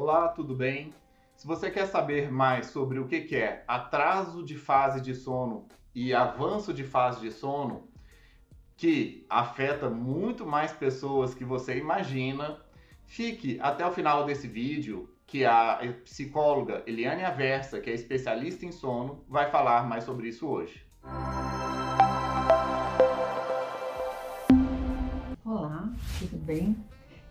Olá, tudo bem? Se você quer saber mais sobre o que é atraso de fase de sono e avanço de fase de sono, que afeta muito mais pessoas que você imagina, fique até o final desse vídeo, que a psicóloga Eliane Aversa, que é especialista em sono, vai falar mais sobre isso hoje. Olá, tudo bem?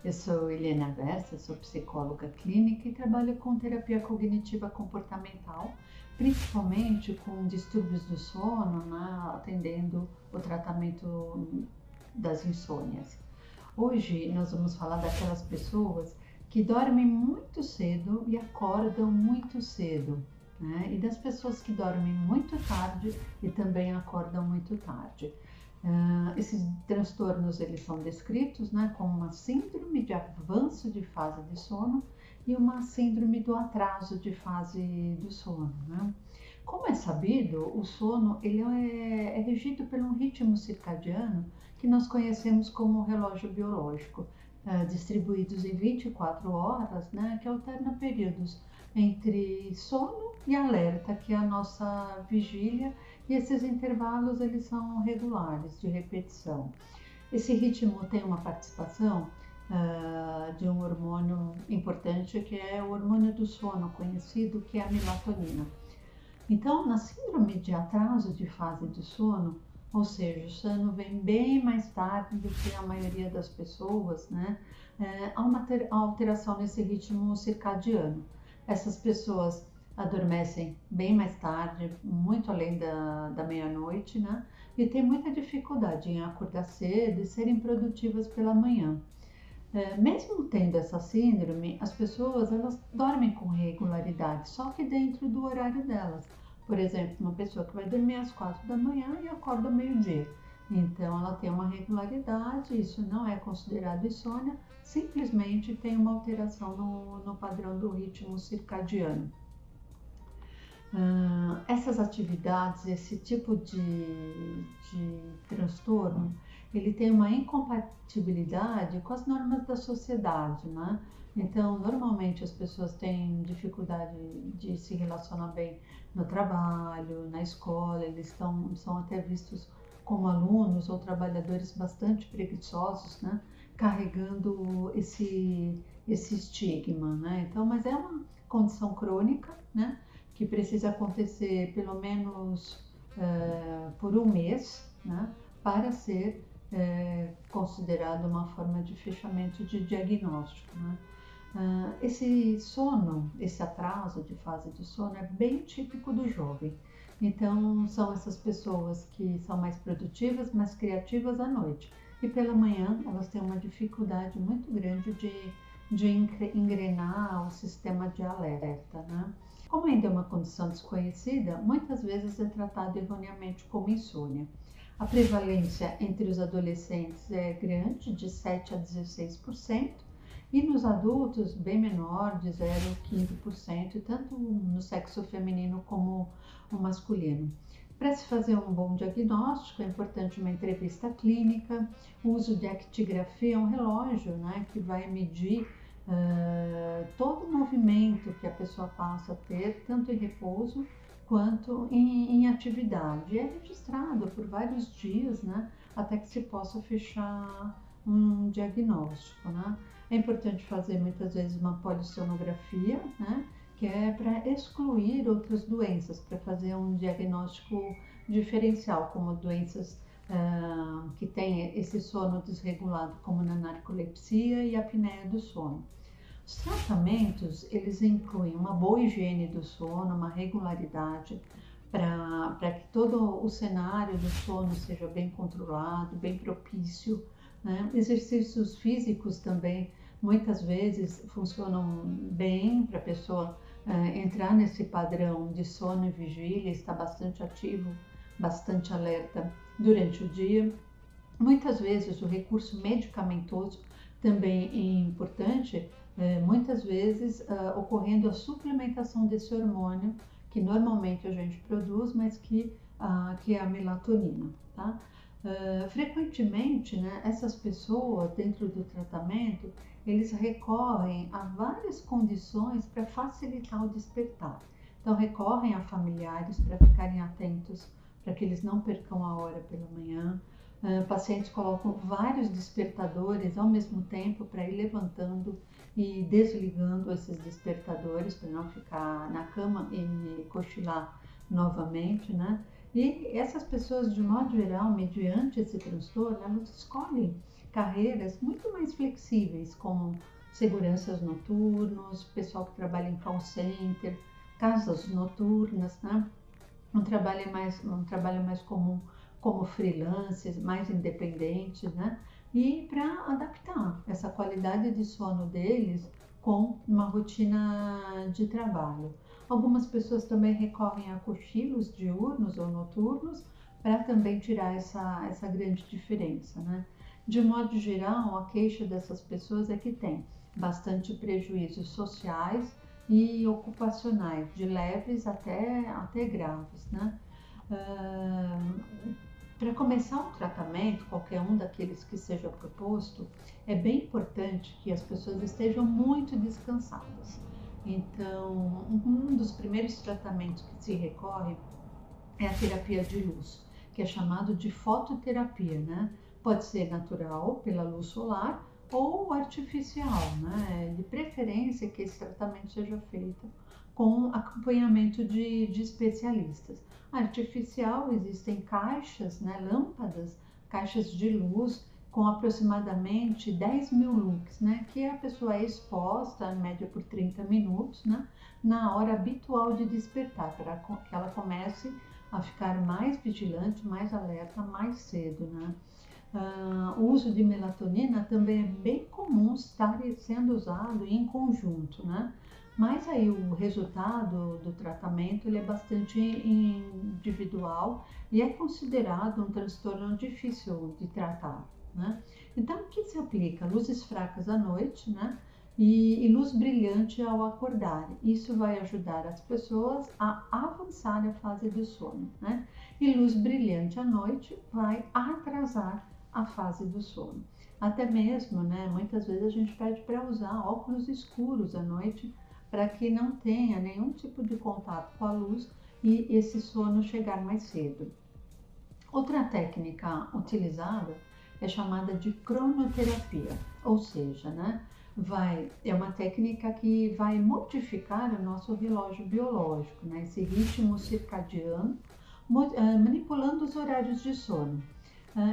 Eu sou Helena Versa, sou psicóloga clínica e trabalho com terapia cognitiva comportamental, principalmente com distúrbios do sono, atendendo o tratamento das insônias. Hoje nós vamos falar daquelas pessoas que dormem muito cedo e acordam muito cedo, e das pessoas que dormem muito tarde e também acordam muito tarde. Esses transtornos eles são descritos como uma síndrome de avanço de fase de sono e uma síndrome do atraso de fase do sono. Como é sabido, o sono ele é regido por um ritmo circadiano que nós conhecemos como relógio biológico, distribuídos em 24 horas, que alterna períodos entre sono e alerta, que é a nossa vigília, e esses intervalos eles são regulares, de repetição. Esse ritmo tem uma participação de um hormônio importante, que é o hormônio do sono conhecido, que é a melatonina. Então, na síndrome de atraso de fase do sono, ou seja, o sono vem bem mais tarde do que a maioria das pessoas, há uma alteração nesse ritmo circadiano. Essas pessoas adormecem bem mais tarde, muito além da meia-noite, e tem muita dificuldade em acordar cedo e serem produtivas pela manhã. Mesmo tendo essa síndrome, as pessoas elas dormem com regularidade, só que dentro do horário delas. Por exemplo, uma pessoa que vai dormir às 4 da manhã e acorda ao meio-dia. Então, ela tem uma regularidade, isso não é considerado insônia, simplesmente tem uma alteração no padrão do ritmo circadiano. Essas atividades, esse tipo de transtorno, ele tem uma incompatibilidade com as normas da sociedade, Então, normalmente as pessoas têm dificuldade de se relacionar bem no trabalho, na escola, eles são até vistos como alunos ou trabalhadores bastante preguiçosos, carregando esse estigma, Então, mas é uma condição crônica, que precisa acontecer pelo menos por um mês, para ser considerado uma forma de fechamento de diagnóstico. Esse sono, esse atraso de fase de sono é bem típico do jovem. Então, são essas pessoas que são mais produtivas, mais criativas à noite. E pela manhã, elas têm uma dificuldade muito grande de engrenar o sistema de alerta. Como ainda é uma condição desconhecida, muitas vezes é tratado erroneamente como insônia. A prevalência entre os adolescentes é grande, de 7 a 16%, e nos adultos, bem menor, de 0 a 15%, tanto no sexo feminino como no masculino. Para se fazer um bom diagnóstico, é importante uma entrevista clínica, o uso de actigrafia, um relógio que vai medir todo o movimento que a pessoa passa a ter, tanto em repouso quanto em atividade. É registrado por vários dias, até que se possa fechar um diagnóstico. É importante fazer muitas vezes uma polissonografia, que é para excluir outras doenças, para fazer um diagnóstico diferencial, como doenças que tem esse sono desregulado, como na narcolepsia e a apneia do sono. Os tratamentos, eles incluem uma boa higiene do sono, uma regularidade, para que todo o cenário do sono seja bem controlado, bem propício. Exercícios físicos também, muitas vezes, funcionam bem para a pessoa entrar nesse padrão de sono e vigília, estar bastante ativo, bastante alerta durante o dia. Muitas vezes o recurso medicamentoso também é importante, muitas vezes ocorrendo a suplementação desse hormônio que normalmente a gente produz, mas que é a melatonina. Frequentemente, essas pessoas dentro do tratamento eles recorrem a várias condições para facilitar o despertar. Então recorrem a familiares para ficarem atentos, para que eles não percam a hora pela manhã. Pacientes colocam vários despertadores ao mesmo tempo para ir levantando e desligando esses despertadores para não ficar na cama e cochilar novamente, né? E essas pessoas, de modo geral, mediante esse transtorno, elas escolhem carreiras muito mais flexíveis, como seguranças noturnos, pessoal que trabalha em call center, casas noturnas, né? Um trabalho mais comum como freelancers, mais independentes, né? E para adaptar essa qualidade de sono deles com uma rotina de trabalho. Algumas pessoas também recorrem a cochilos diurnos ou noturnos para também tirar essa grande diferença, né? De modo geral, a queixa dessas pessoas é que tem bastante prejuízos sociais e ocupacionais, de leves até graves, né? Para começar um tratamento, qualquer um daqueles que seja proposto, é bem importante que as pessoas estejam muito descansadas. Então, um dos primeiros tratamentos que se recorre é a terapia de luz, que é chamado de fototerapia, né? Pode ser natural, pela luz solar, ou artificial, né? De preferência que esse tratamento seja feito com acompanhamento de especialistas. Artificial, existem caixas, né, lâmpadas, caixas de luz com aproximadamente 10 mil lux, né, que a pessoa é exposta, em média, por 30 minutos, né, na hora habitual de despertar, para que ela comece a ficar mais vigilante, mais alerta, mais cedo, né. O uso de melatonina também é bem comum estar sendo usado em conjunto, né? Mas aí o resultado do tratamento ele é bastante individual e é considerado um transtorno difícil de tratar, né? Então, o que se aplica? Luzes fracas à noite, né? E luz brilhante ao acordar. Isso vai ajudar as pessoas a avançar a fase do sono, né? E luz brilhante à noite vai atrasar a fase do sono. Até mesmo, né, muitas vezes a gente pede para usar óculos escuros à noite para que não tenha nenhum tipo de contato com a luz e esse sono chegar mais cedo. Outra técnica utilizada é chamada de cronoterapia, ou seja, né, é uma técnica que vai modificar o nosso relógio biológico, né, esse ritmo circadiano, manipulando os horários de sono.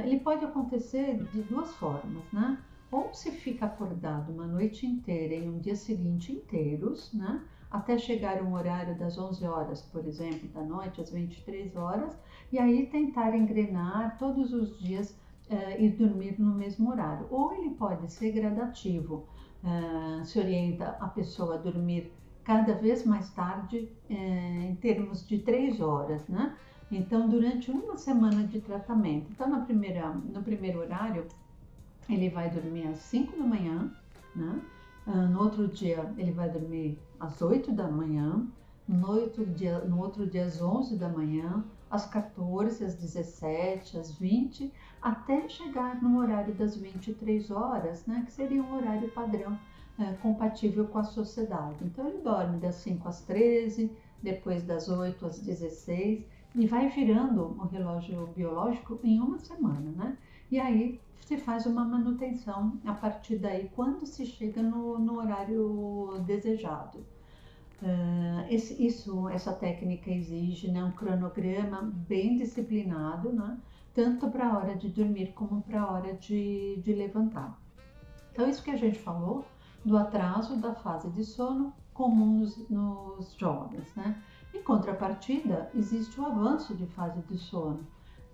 Ele pode acontecer de duas formas, né? Ou você fica acordado uma noite inteira e um dia seguinte inteiros, né? Até chegar um horário das 11 horas, por exemplo, da noite, às 23 horas, e aí tentar engrenar todos os dias e dormir no mesmo horário. Ou ele pode ser gradativo, se orienta a pessoa a dormir cada vez mais tarde, em termos de 3 horas, né? Então, durante uma semana de tratamento. Então, no primeiro horário, ele vai dormir às 5 da manhã, né? No outro dia, ele vai dormir às 8 da manhã, no outro dia às 11 da manhã, às 14, às 17, às 20, até chegar no horário das 23 horas, né? Que seria um horário padrão compatível com a sociedade. Então, ele dorme das 5 às 13, depois das 8 às 16, e vai girando o relógio biológico em uma semana, né? E aí se faz uma manutenção a partir daí, quando se chega no horário desejado. Essa técnica exige, né, um cronograma bem disciplinado, né? Tanto para a hora de dormir como para a hora de levantar. Então, isso que a gente falou do atraso da fase de sono comum nos jovens, né? Em contrapartida, existe o avanço de fase de sono,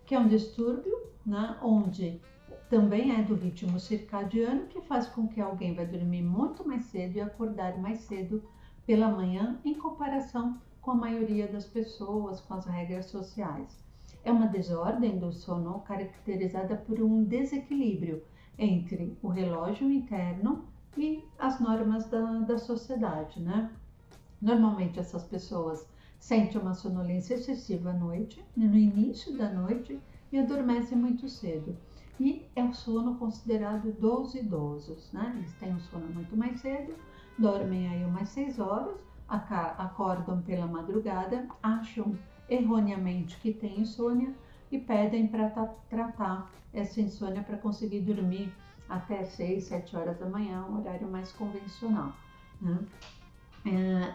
que é um distúrbio, né, onde também é do ritmo circadiano, que faz com que alguém vai dormir muito mais cedo e acordar mais cedo pela manhã, em comparação com a maioria das pessoas, com as regras sociais. É uma desordem do sono caracterizada por um desequilíbrio entre o relógio interno e as normas da sociedade, né? Normalmente, essas pessoas sente uma sonolência excessiva à noite, no início da noite, e adormece muito cedo. que é o sono considerado dos idosos, né? Eles têm um sono muito mais cedo, dormem aí umas 6 horas, acordam pela madrugada, acham erroneamente que tem insônia e pedem para tratar essa insônia para conseguir dormir até 6, 7 horas da manhã, um horário mais convencional, né?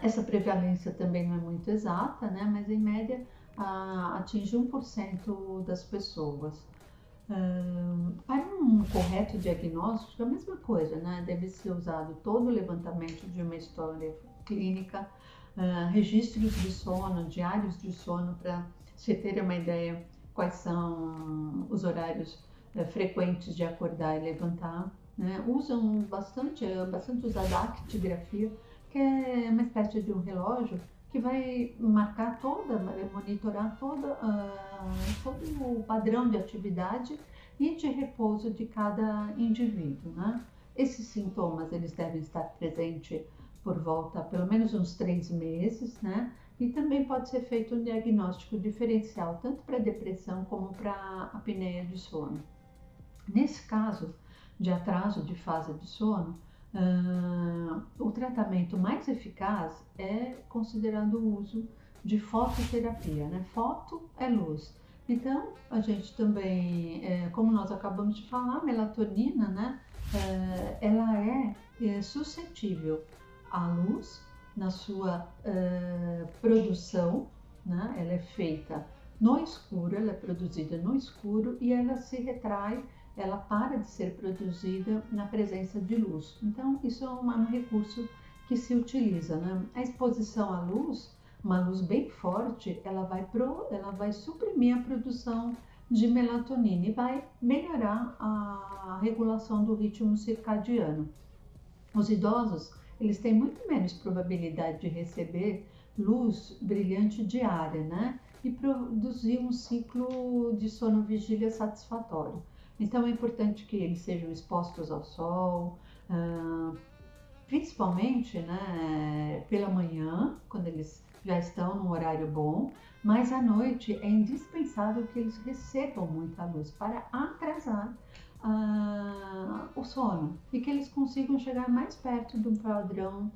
Essa prevalência também não é muito exata, né? Mas em média atinge 1% das pessoas. Para um correto diagnóstico, a mesma coisa, né? Deve ser usado todo o levantamento de uma história clínica, registros de sono, diários de sono, para se ter uma ideia quais são os horários frequentes de acordar e levantar, né? Usam bastante, usada a actigrafia, que é uma espécie de um relógio que vai marcar monitorar todo o padrão de atividade e de repouso de cada indivíduo, né? Esses sintomas, eles devem estar presentes por volta, pelo menos uns 3 meses, né? E também pode ser feito um diagnóstico diferencial, tanto para depressão como para apneia de sono. Nesse caso de atraso de fase de sono, o tratamento mais eficaz é considerando o uso de fototerapia, né? Foto é luz. Então, a gente também, como nós acabamos de falar, a melatonina, né? Ela é suscetível à luz na sua produção, né? Ela é feita no escuro, ela é produzida no escuro e ela se retrai, ela para de ser produzida na presença de luz. Então, isso é um recurso que se utiliza, né? A exposição à luz, uma luz bem forte, ela vai suprimir a produção de melatonina e vai melhorar a regulação do ritmo circadiano. Os idosos, eles têm muito menos probabilidade de receber luz brilhante diária, né? E produzir um ciclo de sono-vigília satisfatório. Então é importante que eles sejam expostos ao sol, principalmente, né, pela manhã, quando eles já estão num horário bom, mas à noite é indispensável que eles recebam muita luz para atrasar o sono e que eles consigam chegar mais perto do padrão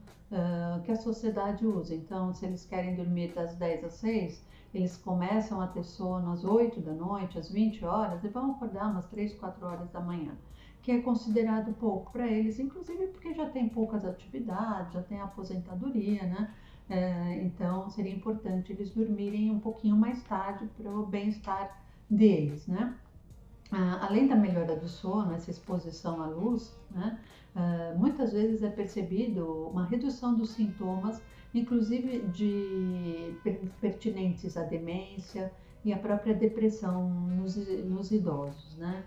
que a sociedade usa. Então, se eles querem dormir das 10 às 6, eles começam a ter sono às 8 da noite, às 20 horas e vão acordar umas 3, 4 horas da manhã, que é considerado pouco para eles, inclusive porque já tem poucas atividades, já tem aposentadoria, né? Então seria importante eles dormirem um pouquinho mais tarde para o bem-estar deles, né? Além da melhora do sono, essa exposição à luz, né? Muitas vezes é percebido uma redução dos sintomas, inclusive de pertinentes à demência e à própria depressão nos idosos, né?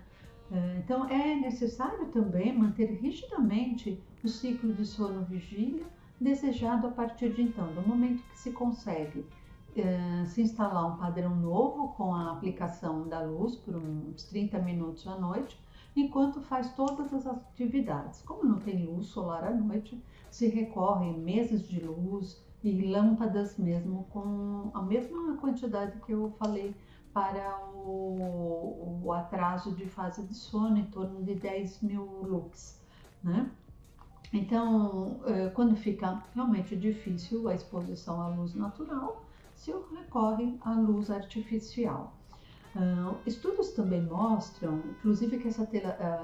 Então é necessário também manter rigidamente o ciclo de sono-vigília desejado a partir de então, do momento que se consegue se instalar um padrão novo com a aplicação da luz por uns 30 minutos à noite, enquanto faz todas as atividades. Como não tem luz solar à noite, se recorrem mesas de luz e lâmpadas mesmo com a mesma quantidade que eu falei para o atraso de fase de sono, em torno de 10.000 lux, né? Então, quando fica realmente difícil a exposição à luz natural, se recorre à luz artificial. Estudos também mostram, inclusive, que essa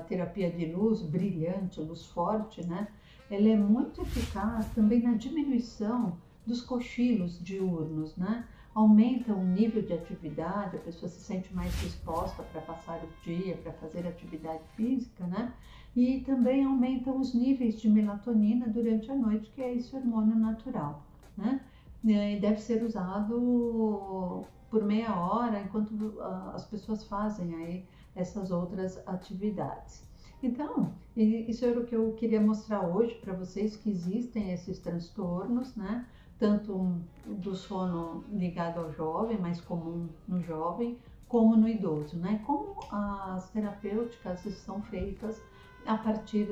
terapia de luz brilhante, luz forte, né, ela é muito eficaz também na diminuição dos cochilos diurnos, né? Aumenta o nível de atividade, a pessoa se sente mais disposta para passar o dia, para fazer atividade física, né? E também aumenta os níveis de melatonina durante a noite, que é esse hormônio natural, né? E deve ser usado por meia hora, enquanto as pessoas fazem aí essas outras atividades. Então, isso era o que eu queria mostrar hoje para vocês, que existem esses transtornos, né? Tanto do sono ligado ao jovem, mais comum no jovem, como no idoso, né? Como as terapêuticas são feitas a partir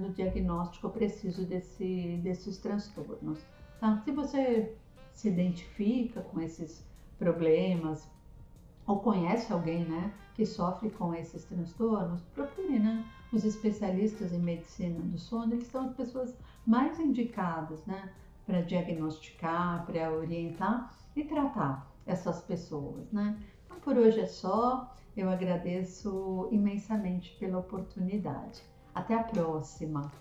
do diagnóstico preciso desses transtornos, tá? Se você se identifica com esses problemas, ou conhece alguém, né, que sofre com esses transtornos, procure, né, os especialistas em medicina do sono, que são as pessoas mais indicadas, né, para diagnosticar, para orientar e tratar essas pessoas, né. Então, por hoje é só, eu agradeço imensamente pela oportunidade. Até a próxima!